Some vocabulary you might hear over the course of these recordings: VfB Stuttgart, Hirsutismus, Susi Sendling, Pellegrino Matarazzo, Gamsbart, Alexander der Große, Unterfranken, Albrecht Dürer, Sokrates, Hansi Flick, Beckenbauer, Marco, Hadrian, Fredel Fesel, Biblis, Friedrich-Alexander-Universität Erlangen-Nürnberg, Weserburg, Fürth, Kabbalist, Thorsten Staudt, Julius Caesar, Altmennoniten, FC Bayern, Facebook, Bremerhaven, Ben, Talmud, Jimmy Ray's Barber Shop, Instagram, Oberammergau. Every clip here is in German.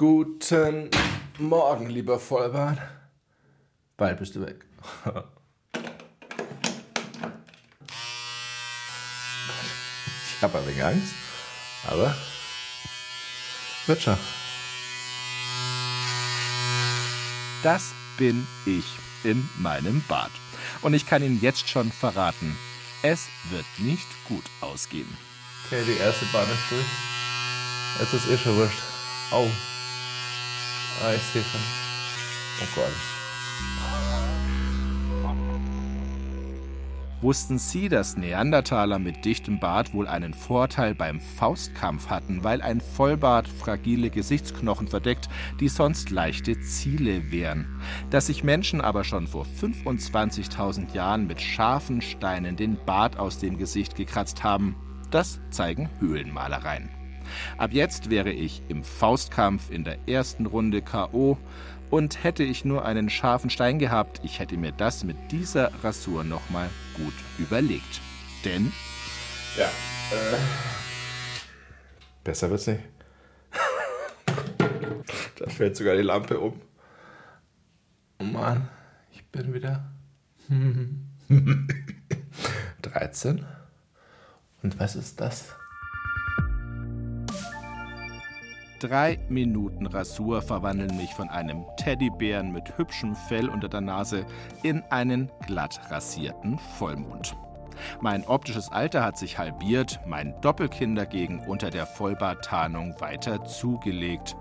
Guten Morgen, lieber Vollbart. Bald bist du weg. Ich habe ein wenig Angst, aber wird schon. Das bin ich in meinem Bad. Und ich kann Ihnen jetzt schon verraten, es wird nicht gut ausgehen. Okay, die erste Bahn ist durch. Jetzt ist eh schon wurscht. Au. Ah, ich sehe schon. Oh Gott. Wussten Sie, dass Neandertaler mit dichtem Bart wohl einen Vorteil beim Faustkampf hatten, weil ein Vollbart fragile Gesichtsknochen verdeckt, die sonst leichte Ziele wären? Dass sich Menschen aber schon vor 25.000 Jahren mit scharfen Steinen den Bart aus dem Gesicht gekratzt haben, das zeigen Höhlenmalereien. Ab jetzt wäre ich im Faustkampf in der ersten Runde K.O. und hätte ich nur einen scharfen Stein gehabt, ich hätte mir das mit dieser Rasur nochmal gut überlegt. Denn... ja, besser wird's nicht. Da fällt sogar die Lampe um. Oh Mann, ich bin wieder... 13. Und was ist das? 3 Minuten Rasur verwandeln mich von einem Teddybären mit hübschem Fell unter der Nase in einen glatt rasierten Vollmond. Mein optisches Alter hat sich halbiert, mein Doppelkinn dagegen unter der Vollbarttarnung weiter zugelegt.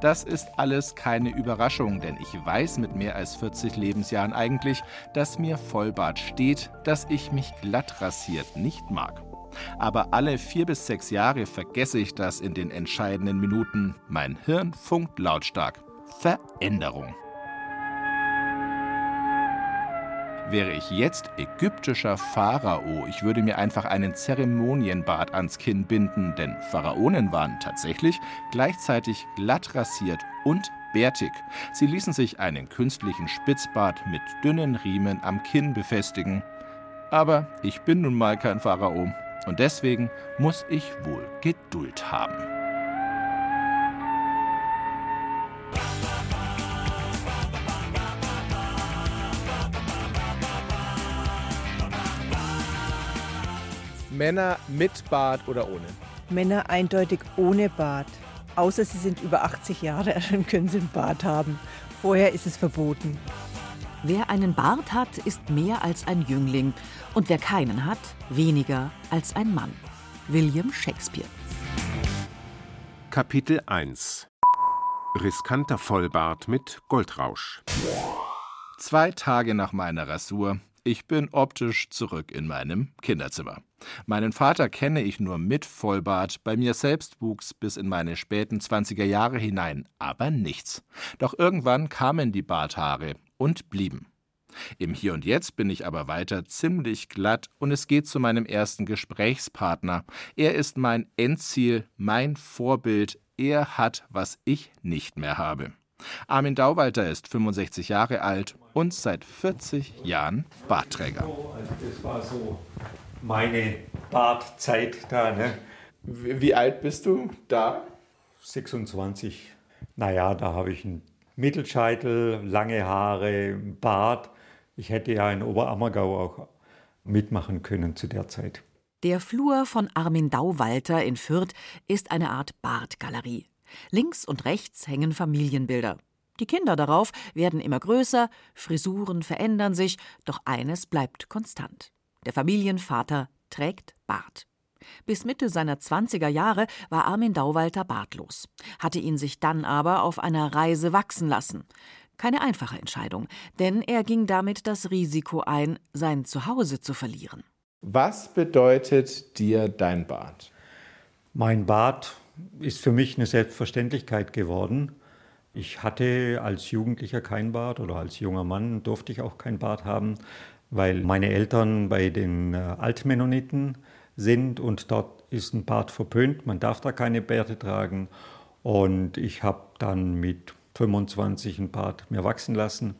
Das ist alles keine Überraschung, denn ich weiß mit mehr als 40 Lebensjahren eigentlich, dass mir Vollbart steht, dass ich mich glatt rasiert nicht mag. Aber alle 4 bis 6 Jahre vergesse ich das in den entscheidenden Minuten. Mein Hirn funkt lautstark. Veränderung. Wäre ich jetzt ägyptischer Pharao, ich würde mir einfach einen Zeremonienbart ans Kinn binden, denn Pharaonen waren tatsächlich gleichzeitig glatt rasiert und bärtig. Sie ließen sich einen künstlichen Spitzbart mit dünnen Riemen am Kinn befestigen. Aber ich bin nun mal kein Pharao. Und deswegen muss ich wohl Geduld haben. Männer mit Bart oder ohne? Männer eindeutig ohne Bart. Außer sie sind über 80 Jahre, dann können sie einen Bart haben. Vorher ist es verboten. Wer einen Bart hat, ist mehr als ein Jüngling. Und wer keinen hat, weniger als ein Mann. William Shakespeare. Kapitel 1: Riskanter Vollbart mit Goldrausch. 2 Tage nach meiner Rasur. Ich bin optisch zurück in meinem Kinderzimmer. Meinen Vater kenne ich nur mit Vollbart. Bei mir selbst wuchs bis in meine späten 20er Jahre hinein aber nichts. Doch irgendwann kamen die Barthaare und blieben. Im Hier und Jetzt bin ich aber weiter ziemlich glatt und es geht zu meinem ersten Gesprächspartner. Er ist mein Endziel, mein Vorbild. Er hat, was ich nicht mehr habe. Armin Dauwalter ist 65 Jahre alt und seit 40 Jahren Bartträger. Also das war so meine Bartzeit da. Ne? Wie alt bist du da? 26. Naja, da habe ich einen Mittelscheitel, lange Haare, Bart. Ich hätte ja in Oberammergau auch mitmachen können zu der Zeit. Der Flur von Armin Dauwalter in Fürth ist eine Art Bartgalerie. Links und rechts hängen Familienbilder. Die Kinder darauf werden immer größer, Frisuren verändern sich, doch eines bleibt konstant. Der Familienvater trägt Bart. Bis Mitte seiner 20er Jahre war Armin Dauwalter bartlos, hatte ihn sich dann aber auf einer Reise wachsen lassen. Keine einfache Entscheidung, denn er ging damit das Risiko ein, sein Zuhause zu verlieren. Was bedeutet dir dein Bart? Mein Bart ist für mich eine Selbstverständlichkeit geworden. Ich hatte als Jugendlicher kein Bart oder als junger Mann durfte ich auch kein Bart haben, weil meine Eltern bei den Altmennoniten sind und dort ist ein Bart verpönt, man darf da keine Bärte tragen. Und ich habe dann mit 25 ein Bart mir wachsen lassen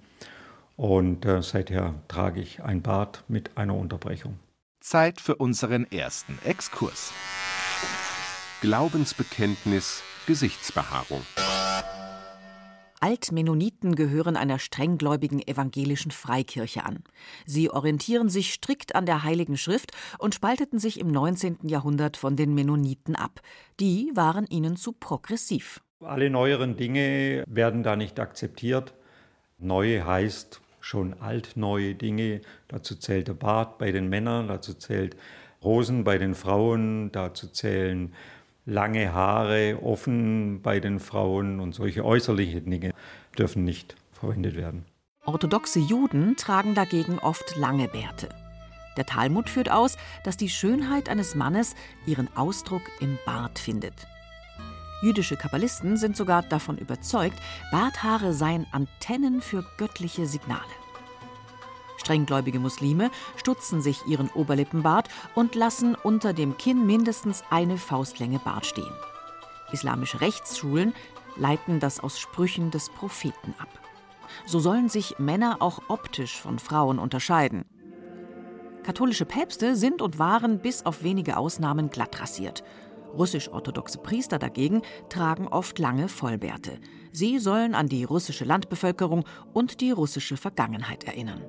und seither trage ich ein Bart mit einer Unterbrechung. Zeit für unseren ersten Exkurs. Glaubensbekenntnis, Gesichtsbehaarung. Altmennoniten gehören einer strenggläubigen evangelischen Freikirche an. Sie orientieren sich strikt an der Heiligen Schrift und spalteten sich im 19. Jahrhundert von den Mennoniten ab. Die waren ihnen zu progressiv. Alle neueren Dinge werden da nicht akzeptiert. Neu heißt schon altneue Dinge. Dazu zählt der Bart bei den Männern, dazu zählt Rosen bei den Frauen, dazu zählen lange Haare offen bei den Frauen und solche äußerlichen Dinge dürfen nicht verwendet werden. Orthodoxe Juden tragen dagegen oft lange Bärte. Der Talmud führt aus, dass die Schönheit eines Mannes ihren Ausdruck im Bart findet. Jüdische Kabbalisten sind sogar davon überzeugt, Barthaare seien Antennen für göttliche Signale. Strenggläubige Muslime stutzen sich ihren Oberlippenbart und lassen unter dem Kinn mindestens eine Faustlänge Bart stehen. Islamische Rechtsschulen leiten das aus Sprüchen des Propheten ab. So sollen sich Männer auch optisch von Frauen unterscheiden. Katholische Päpste sind und waren bis auf wenige Ausnahmen glatt rasiert. Russisch-orthodoxe Priester dagegen tragen oft lange Vollbärte. Sie sollen an die russische Landbevölkerung und die russische Vergangenheit erinnern.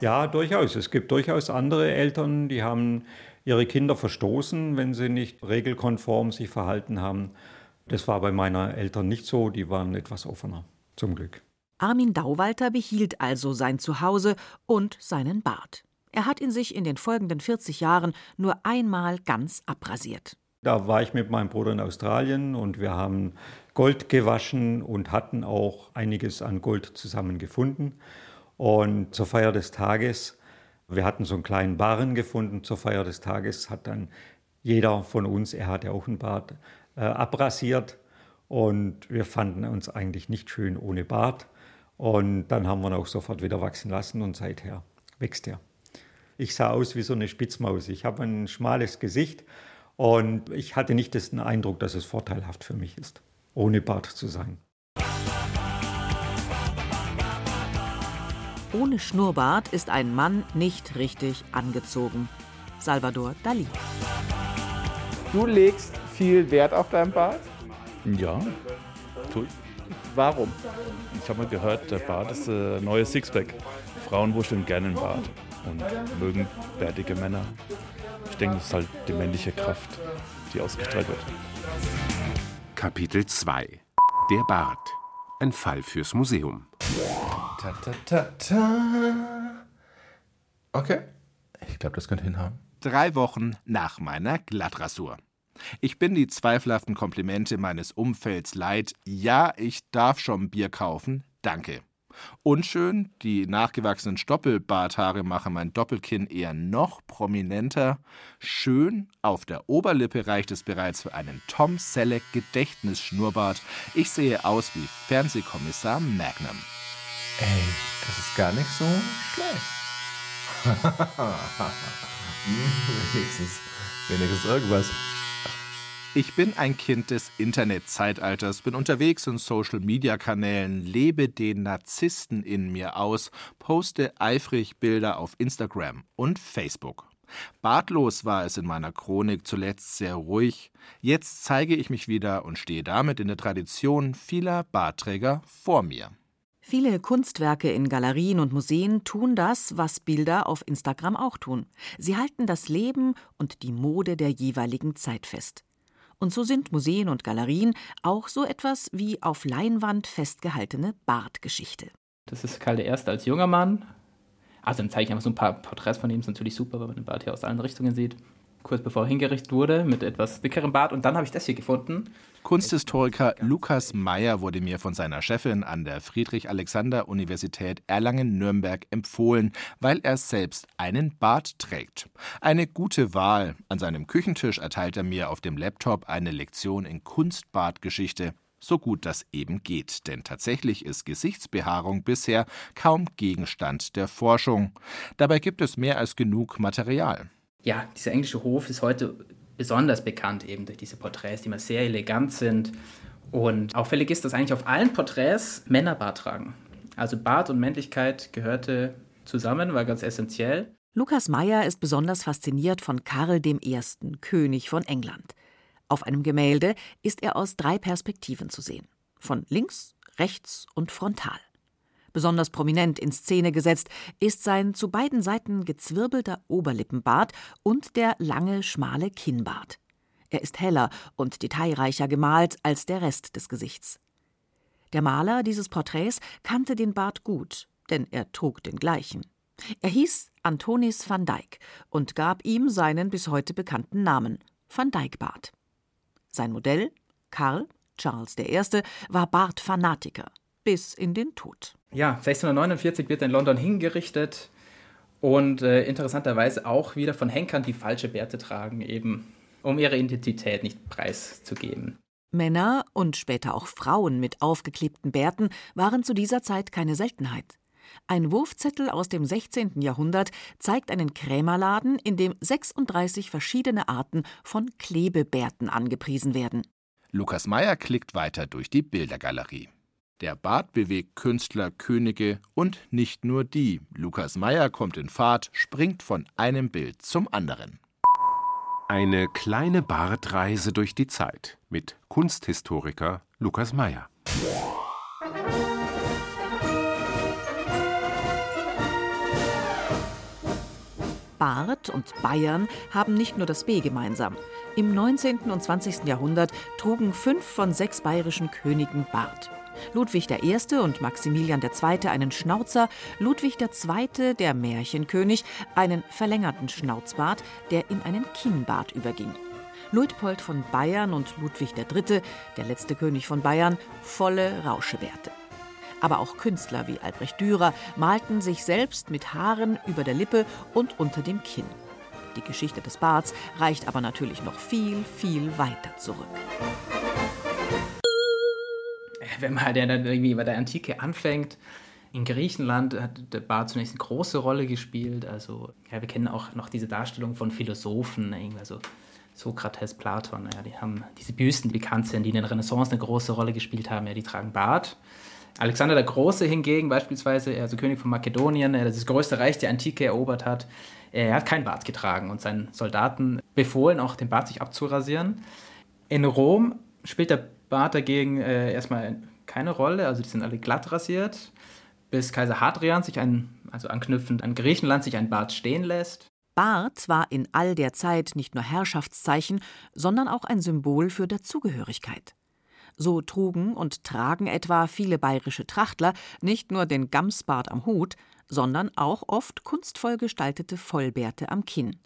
Ja, durchaus. Es gibt durchaus andere Eltern, die haben ihre Kinder verstoßen, wenn sie nicht regelkonform sich verhalten haben. Das war bei meinen Eltern nicht so, die waren etwas offener, zum Glück. Armin Dauwalter behielt also sein Zuhause und seinen Bart. Er hat ihn sich in den folgenden 40 Jahren nur einmal ganz abrasiert. Da war ich mit meinem Bruder in Australien und wir haben Gold gewaschen und hatten auch einiges an Gold zusammen gefunden. Und zur Feier des Tages, wir hatten so einen kleinen Barren gefunden, zur Feier des Tages hat dann jeder von uns, er hatte auch einen Bart, abrasiert. Und wir fanden uns eigentlich nicht schön ohne Bart. Und dann haben wir ihn auch sofort wieder wachsen lassen und seither wächst er. Ich sah aus wie so eine Spitzmaus. Ich habe ein schmales Gesicht und ich hatte nicht den Eindruck, dass es vorteilhaft für mich ist, ohne Bart zu sein. Ohne Schnurrbart ist ein Mann nicht richtig angezogen. Salvador Dalí. Du legst viel Wert auf deinen Bart? Ja, tue ich. Warum? Ich habe mal gehört, der Bart ist ein neues Sixpack. Frauen wuscheln gerne einen Bart und mögen bärtige Männer. Ich denke, das ist halt die männliche Kraft, die ausgestrahlt wird. Kapitel 2: Der Bart. Ein Fall fürs Museum. Ta, ta, ta, ta. Okay, ich glaube, das könnte hinhauen. 3 Wochen nach meiner Glattrasur. Ich bin die zweifelhaften Komplimente meines Umfelds leid. Ja, ich darf schon Bier kaufen, danke. Unschön, die nachgewachsenen Stoppelbarthaare machen mein Doppelkinn eher noch prominenter. Schön, auf der Oberlippe reicht es bereits für einen Tom Selleck Gedächtnisschnurrbart. Ich sehe aus wie Fernsehkommissar Magnum. Ey, das ist gar nicht so schlecht. wenigstens irgendwas. Ich bin ein Kind des Internetzeitalters, bin unterwegs in Social-Media-Kanälen, lebe den Narzissten in mir aus, poste eifrig Bilder auf Instagram und Facebook. Bartlos war es in meiner Chronik zuletzt sehr ruhig. Jetzt zeige ich mich wieder und stehe damit in der Tradition vieler Bartträger vor mir. Viele Kunstwerke in Galerien und Museen tun das, was Bilder auf Instagram auch tun. Sie halten das Leben und die Mode der jeweiligen Zeit fest. Und so sind Museen und Galerien auch so etwas wie auf Leinwand festgehaltene Bartgeschichte. Das ist Karl I. als junger Mann. Also dann zeige ich einfach so ein paar Porträts von ihm. Ist natürlich super, wenn man den Bart hier aus allen Richtungen sieht. Kurz bevor er hingerichtet wurde, mit etwas dickerem Bart. Und dann habe ich das hier gefunden. Kunsthistoriker Lukas Mayer wurde mir von seiner Chefin an der Friedrich-Alexander-Universität Erlangen-Nürnberg empfohlen, weil er selbst einen Bart trägt. Eine gute Wahl. An seinem Küchentisch erteilt er mir auf dem Laptop eine Lektion in Kunstbartgeschichte. So gut das eben geht, denn tatsächlich ist Gesichtsbehaarung bisher kaum Gegenstand der Forschung. Dabei gibt es mehr als genug Material. Ja, dieser englische Hof ist heute besonders bekannt eben durch diese Porträts, die immer sehr elegant sind. Und auffällig ist, dass eigentlich auf allen Porträts Männer Bart tragen. Also Bart und Männlichkeit gehörte zusammen, war ganz essentiell. Lukas Mayer ist besonders fasziniert von Karl I., König von England. Auf einem Gemälde ist er aus 3 Perspektiven zu sehen: von links, rechts und frontal. Besonders prominent in Szene gesetzt ist sein zu beiden Seiten gezwirbelter Oberlippenbart und der lange, schmale Kinnbart. Er ist heller und detailreicher gemalt als der Rest des Gesichts. Der Maler dieses Porträts kannte den Bart gut, denn er trug den gleichen. Er hieß Antonis van Dyck und gab ihm seinen bis heute bekannten Namen, Van Dyck-Bart. Sein Modell, Charles I., war Bartfanatiker bis in den Tod. Ja, 1649 wird er in London hingerichtet und interessanterweise auch wieder von Henkern, die falsche Bärte tragen, eben um ihre Identität nicht preiszugeben. Männer und später auch Frauen mit aufgeklebten Bärten waren zu dieser Zeit keine Seltenheit. Ein Wurfzettel aus dem 16. Jahrhundert zeigt einen Krämerladen, in dem 36 verschiedene Arten von Klebebärten angepriesen werden. Lukas Mayer klickt weiter durch die Bildergalerie. Der Bart bewegt Künstler, Könige und nicht nur die. Lukas Mayer kommt in Fahrt, springt von einem Bild zum anderen. Eine kleine Bartreise durch die Zeit mit Kunsthistoriker Lukas Mayer. Bart und Bayern haben nicht nur das B gemeinsam. Im 19. und 20. Jahrhundert trugen 5 von 6 bayerischen Königen Bart. Ludwig I. und Maximilian II. Einen Schnauzer, Ludwig II., der Märchenkönig, einen verlängerten Schnauzbart, der in einen Kinnbart überging. Luitpold von Bayern und Ludwig III., der letzte König von Bayern, volle Rauschebärte. Aber auch Künstler wie Albrecht Dürer malten sich selbst mit Haaren über der Lippe und unter dem Kinn. Die Geschichte des Barts reicht aber natürlich noch viel, viel weiter zurück. Wenn man dann irgendwie bei der Antike anfängt, in Griechenland hat der Bart zunächst eine große Rolle gespielt. Also ja, wir kennen auch noch diese Darstellung von Philosophen, also Sokrates, Platon. Ja, die haben diese Büsten, die bekannt sind, die in der Renaissance eine große Rolle gespielt haben. Ja, die tragen Bart. Alexander der Große hingegen beispielsweise, also König von Makedonien, der das größte Reich der Antike erobert hat, er hat keinen Bart getragen und seinen Soldaten befohlen, auch den Bart sich abzurasieren. In Rom spielt der Bart dagegen erstmal keine Rolle, also die sind alle glatt rasiert, bis Kaiser Hadrian anknüpfend an Griechenland, sich einen Bart stehen lässt. Bart war in all der Zeit nicht nur Herrschaftszeichen, sondern auch ein Symbol für Dazugehörigkeit. So trugen und tragen etwa viele bayerische Trachtler nicht nur den Gamsbart am Hut, sondern auch oft kunstvoll gestaltete Vollbärte am Kinn.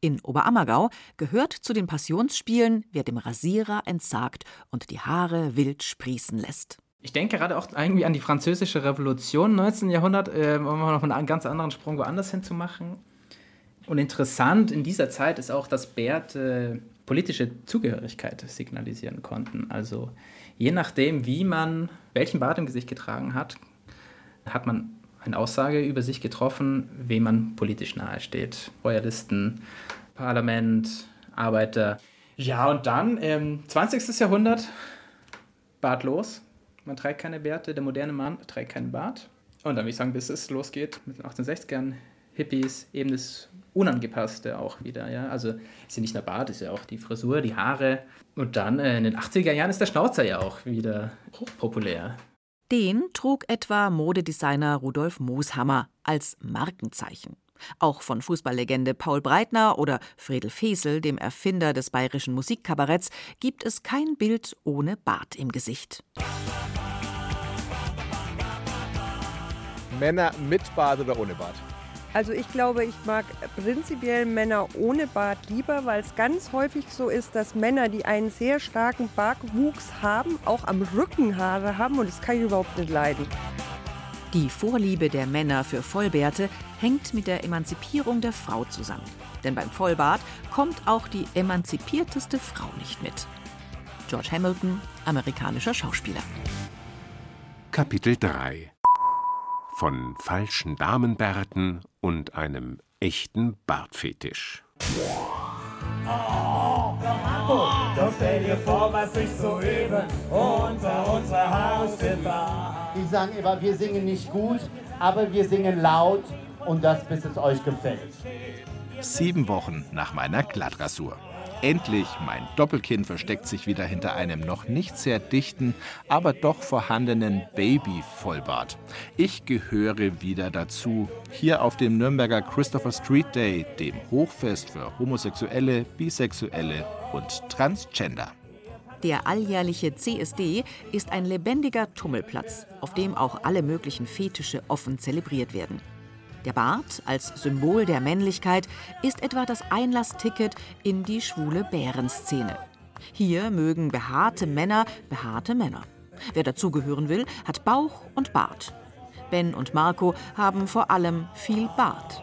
In Oberammergau gehört zu den Passionsspielen, wer dem Rasierer entsagt und die Haare wild sprießen lässt. Ich denke gerade auch irgendwie an die Französische Revolution im 19. Jahrhundert, um noch einen ganz anderen Sprung woanders hinzumachen. Und interessant in dieser Zeit ist auch, dass Bärte politische Zugehörigkeit signalisieren konnten. Also je nachdem, wie man welchen Bart im Gesicht getragen hat, hat man eine Aussage über sich getroffen, wem man politisch nahe steht. Royalisten, Parlament, Arbeiter. Ja, und dann, 20. Jahrhundert, bartlos. Man trägt keine Bärte, der moderne Mann trägt keinen Bart. Und dann würde ich sagen, bis es losgeht mit den 1860ern, Hippies, eben das Unangepasste auch wieder. Ja? Also ist ja nicht nur Bart, ist ja auch die Frisur, die Haare. Und dann in den 80er Jahren ist der Schnauzer ja auch wieder hochpopulär. Den trug etwa Modedesigner Rudolf Mooshammer als Markenzeichen. Auch von Fußballlegende Paul Breitner oder Fredel Fesel, dem Erfinder des bayerischen Musikkabaretts, gibt es kein Bild ohne Bart im Gesicht. Männer mit Bart oder ohne Bart? Also ich glaube, ich mag prinzipiell Männer ohne Bart lieber, weil es ganz häufig so ist, dass Männer, die einen sehr starken Bartwuchs haben, auch am Rücken Haare haben und das kann ich überhaupt nicht leiden. Die Vorliebe der Männer für Vollbärte hängt mit der Emanzipierung der Frau zusammen. Denn beim Vollbart kommt auch die emanzipierteste Frau nicht mit. George Hamilton, amerikanischer Schauspieler. Kapitel 3: Von falschen Damenbärten und einem echten Bartfetisch. Oh, Marco, doch stell dir vor, was ich soeben unter unserer Haustür war. Die sagen immer, wir singen nicht gut, aber wir singen laut und das, bis es euch gefällt. 7 Wochen nach meiner Glattrasur. Endlich, mein Doppelkinn versteckt sich wieder hinter einem noch nicht sehr dichten, aber doch vorhandenen Baby-Vollbart. Ich gehöre wieder dazu. Hier auf dem Nürnberger Christopher Street Day, dem Hochfest für Homosexuelle, Bisexuelle und Transgender. Der alljährliche CSD ist ein lebendiger Tummelplatz, auf dem auch alle möglichen Fetische offen zelebriert werden. Der Bart, als Symbol der Männlichkeit, ist etwa das Einlassticket in die schwule Bärenszene. Hier mögen behaarte Männer behaarte Männer. Wer dazugehören will, hat Bauch und Bart. Ben und Marco haben vor allem viel Bart.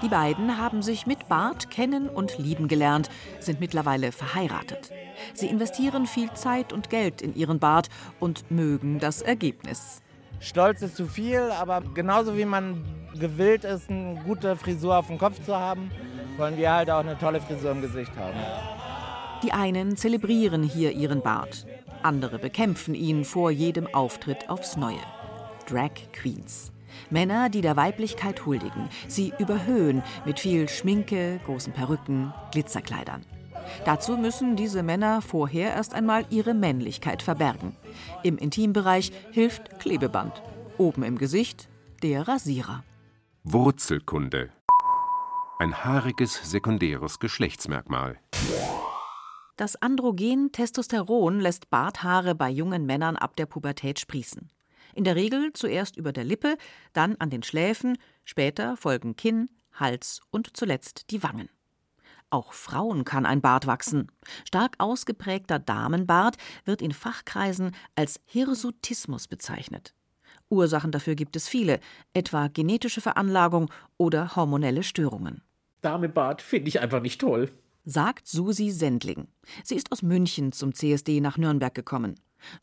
Die beiden haben sich mit Bart kennen und lieben gelernt, sind mittlerweile verheiratet. Sie investieren viel Zeit und Geld in ihren Bart und mögen das Ergebnis. Stolz ist zu viel, aber genauso wie man gewillt ist, eine gute Frisur auf dem Kopf zu haben, wollen wir halt auch eine tolle Frisur im Gesicht haben. Die einen zelebrieren hier ihren Bart, andere bekämpfen ihn vor jedem Auftritt aufs Neue. Drag Queens. Männer, die der Weiblichkeit huldigen, sie überhöhen mit viel Schminke, großen Perücken, Glitzerkleidern. Dazu müssen diese Männer vorher erst einmal ihre Männlichkeit verbergen. Im Intimbereich hilft Klebeband, oben im Gesicht der Rasierer. Wurzelkunde. Ein haariges sekundäres Geschlechtsmerkmal. Das androgen Testosteron lässt Barthaare bei jungen Männern ab der Pubertät sprießen. In der Regel zuerst über der Lippe, dann an den Schläfen, später folgen Kinn, Hals und zuletzt die Wangen. Auch Frauen kann ein Bart wachsen. Stark ausgeprägter Damenbart wird in Fachkreisen als Hirsutismus bezeichnet. Ursachen dafür gibt es viele, etwa genetische Veranlagung oder hormonelle Störungen. Damenbart finde ich einfach nicht toll, sagt Susi Sendling. Sie ist aus München zum CSD nach Nürnberg gekommen.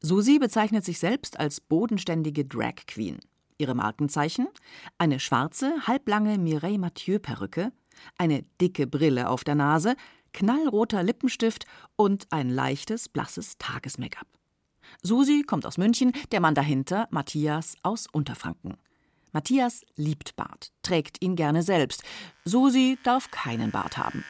Susi bezeichnet sich selbst als bodenständige Drag Queen. Ihre Markenzeichen? Eine schwarze, halblange Mireille-Mathieu-Perücke, eine dicke Brille auf der Nase, knallroter Lippenstift und ein leichtes, blasses Tages-Make-up. Susi kommt aus München, der Mann dahinter, Matthias, aus Unterfranken. Matthias liebt Bart, trägt ihn gerne selbst. Susi darf keinen Bart haben.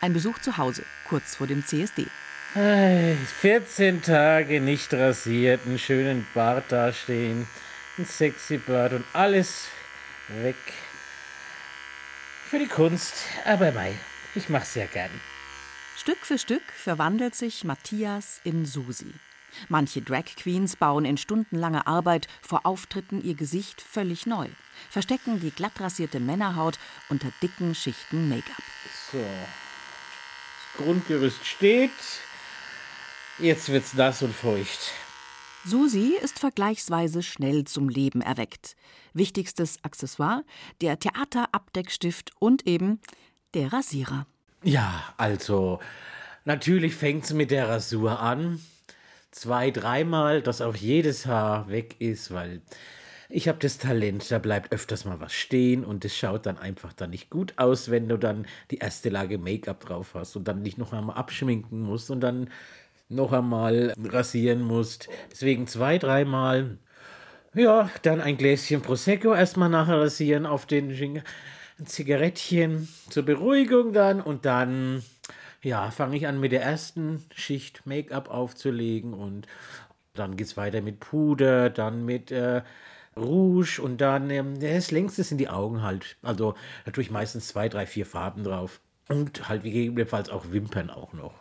Ein Besuch zu Hause, kurz vor dem CSD. 14 Tage nicht rasiert, einen schönen Bart dastehen, ein sexy Bart und alles weg. Für die Kunst, aber mei, ich mach's ja gern. Stück für Stück verwandelt sich Matthias in Susi. Manche Drag Queens bauen in stundenlanger Arbeit vor Auftritten ihr Gesicht völlig neu, verstecken die glatt rasierte Männerhaut unter dicken Schichten Make-up. So, das Grundgerüst steht, jetzt wird's nass und feucht. Susi ist vergleichsweise schnell zum Leben erweckt. Wichtigstes Accessoire, der Theaterabdeckstift und eben der Rasierer. Ja, also natürlich fängt's mit der Rasur an. 2-3 Mal, dass auch jedes Haar weg ist, weil ich habe das Talent, da bleibt öfters mal was stehen und es schaut dann einfach dann nicht gut aus, wenn du dann die erste Lage Make-up drauf hast und dann nicht noch einmal abschminken musst und dann noch einmal rasieren musst. Deswegen 2-3 Mal. Ja, dann ein Gläschen Prosecco erstmal nachher rasieren auf den Finger. Ein Zigarettchen zur Beruhigung dann und dann, ja, fange ich an mit der ersten Schicht Make-up aufzulegen und dann geht's weiter mit Puder, dann mit Rouge und dann, das längste sind die Augen halt. Also da tue ich meistens 2, 3, 4 Farben drauf und halt gegebenenfalls auch Wimpern auch noch.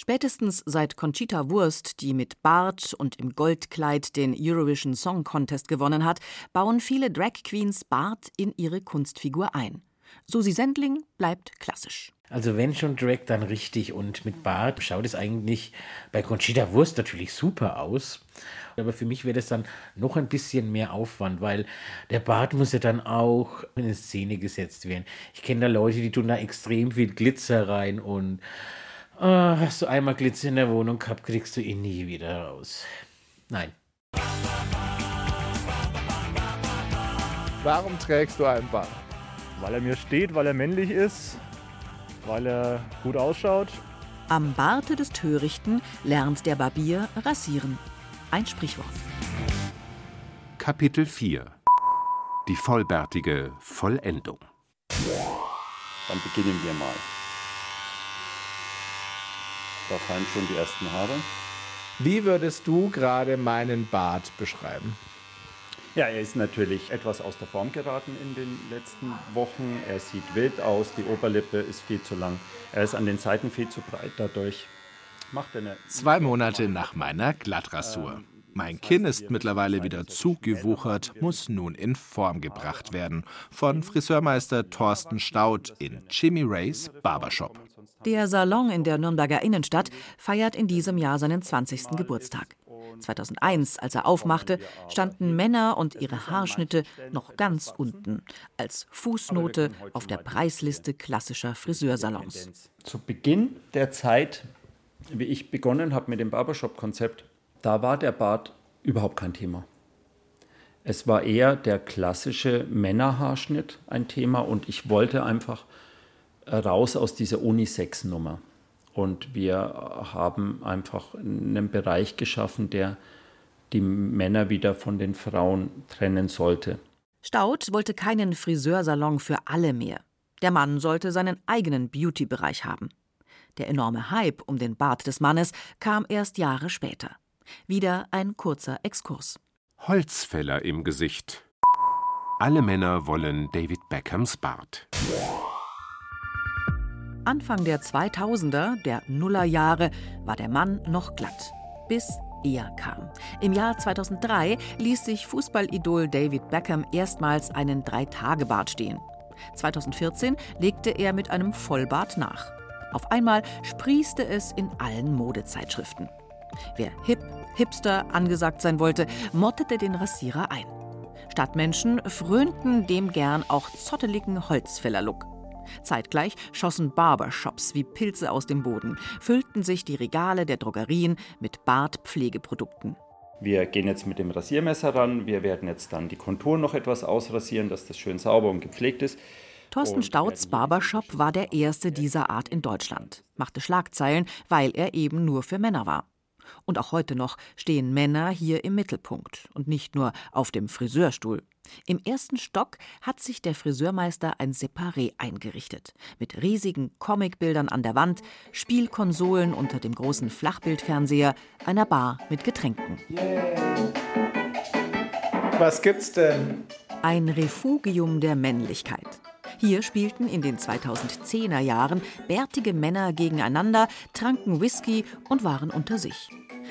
Spätestens seit Conchita Wurst, die mit Bart und im Goldkleid den Eurovision Song Contest gewonnen hat, bauen viele Drag Queens Bart in ihre Kunstfigur ein. Susi Sendling bleibt klassisch. Also wenn schon Drag, dann richtig und mit Bart schaut es eigentlich bei Conchita Wurst natürlich super aus. Aber für mich wäre das dann noch ein bisschen mehr Aufwand, weil der Bart muss ja dann auch in Szene gesetzt werden. Ich kenne da Leute, die tun da extrem viel Glitzer rein und hast du einmal Glitzer in der Wohnung gehabt, kriegst du ihn nie wieder raus. Nein. Warum trägst du einen Bart? Weil er mir steht, weil er männlich ist, weil er gut ausschaut. Am Barte des Törichten lernt der Barbier rasieren. Ein Sprichwort. Kapitel 4. Die vollbärtige Vollendung. Dann beginnen wir mal. Da fallen schon die ersten Haare. Wie würdest du gerade meinen Bart beschreiben? Ja, er ist natürlich etwas aus der Form geraten in den letzten Wochen. Er sieht wild aus, die Oberlippe ist viel zu lang. Er ist an den Seiten viel zu breit, dadurch macht er eine... 2 Monate nach meiner Glattrasur. Mein Kinn ist mittlerweile wieder zugewuchert, muss nun in Form gebracht werden. Von Friseurmeister Thorsten Staudt in Jimmy Ray's Barber Shop. Der Salon in der Nürnberger Innenstadt feiert in diesem Jahr seinen 20. Geburtstag. 2001, als er aufmachte, standen Männer und ihre Haarschnitte noch ganz unten, als Fußnote auf der Preisliste klassischer Friseursalons. Zu Beginn der Zeit, wie ich begonnen habe mit dem Barbershop-Konzept, da war der Bart überhaupt kein Thema. Es war eher der klassische Männerhaarschnitt ein Thema und ich wollte einfach raus aus dieser Unisex-Nummer. Und wir haben einfach einen Bereich geschaffen, der die Männer wieder von den Frauen trennen sollte. Staudt wollte keinen Friseursalon für alle mehr. Der Mann sollte seinen eigenen Beauty-Bereich haben. Der enorme Hype um den Bart des Mannes kam erst Jahre später. Wieder ein kurzer Exkurs. Holzfäller im Gesicht. Alle Männer wollen David Beckhams Bart. Anfang der 2000er, der Nullerjahre, war der Mann noch glatt. Bis er kam. Im Jahr 2003 ließ sich Fußballidol David Beckham erstmals einen 3-Tage-Bart stehen. 2014 legte er mit einem Vollbart nach. Auf einmal sprießte es in allen Modezeitschriften. Wer hip, hipster angesagt sein wollte, mottete den Rasierer ein. Stadtmenschen frönten dem gern auch zotteligen Holzfäller-Look. Zeitgleich schossen Barbershops wie Pilze aus dem Boden, füllten sich die Regale der Drogerien mit Bartpflegeprodukten. Wir gehen jetzt mit dem Rasiermesser ran, wir werden jetzt dann die Kontur noch etwas ausrasieren, dass das schön sauber und gepflegt ist. Thorsten Staudts Barbershop war der erste dieser Art in Deutschland, machte Schlagzeilen, weil er eben nur für Männer war. Und auch heute noch stehen Männer hier im Mittelpunkt und nicht nur auf dem Friseurstuhl. Im ersten Stock hat sich der Friseurmeister ein Separé eingerichtet. Mit riesigen Comicbildern an der Wand, Spielkonsolen unter dem großen Flachbildfernseher, einer Bar mit Getränken. Yeah. Was gibt's denn? Ein Refugium der Männlichkeit. Hier spielten in den 2010er Jahren bärtige Männer gegeneinander, tranken Whisky und waren unter sich.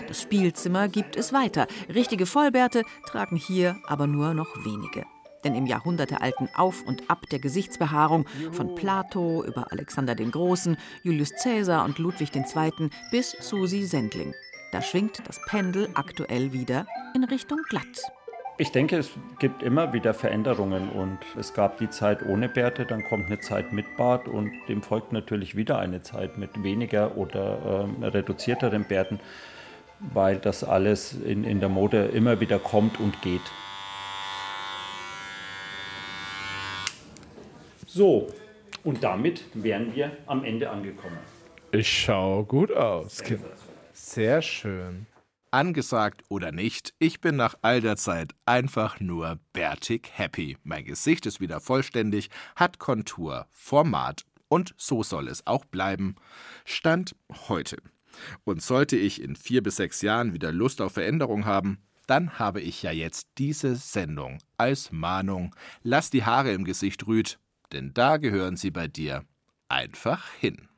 Das Spielzimmer gibt es weiter. Richtige Vollbärte tragen hier aber nur noch wenige. Denn im jahrhundertealten Auf und Ab der Gesichtsbehaarung von Plato über Alexander den Großen, Julius Caesar und Ludwig II. Bis Susi Sendling. Da schwingt das Pendel aktuell wieder in Richtung glatt. Ich denke, es gibt immer wieder Veränderungen und es gab die Zeit ohne Bärte, dann kommt eine Zeit mit Bart und dem folgt natürlich wieder eine Zeit mit weniger oder reduzierteren Bärten, weil das alles in der Mode immer wieder kommt und geht. So, und damit wären wir am Ende angekommen. Ich schaue gut aus. Sehr schön. Angesagt oder nicht, ich bin nach all der Zeit einfach nur bärtig happy. Mein Gesicht ist wieder vollständig, hat Kontur, Format und so soll es auch bleiben. Stand heute. Und sollte ich in 4 bis 6 Jahren wieder Lust auf Veränderung haben, dann habe ich ja jetzt diese Sendung als Mahnung. Lass die Haare im Gesicht, Rüd, denn da gehören sie bei dir einfach hin.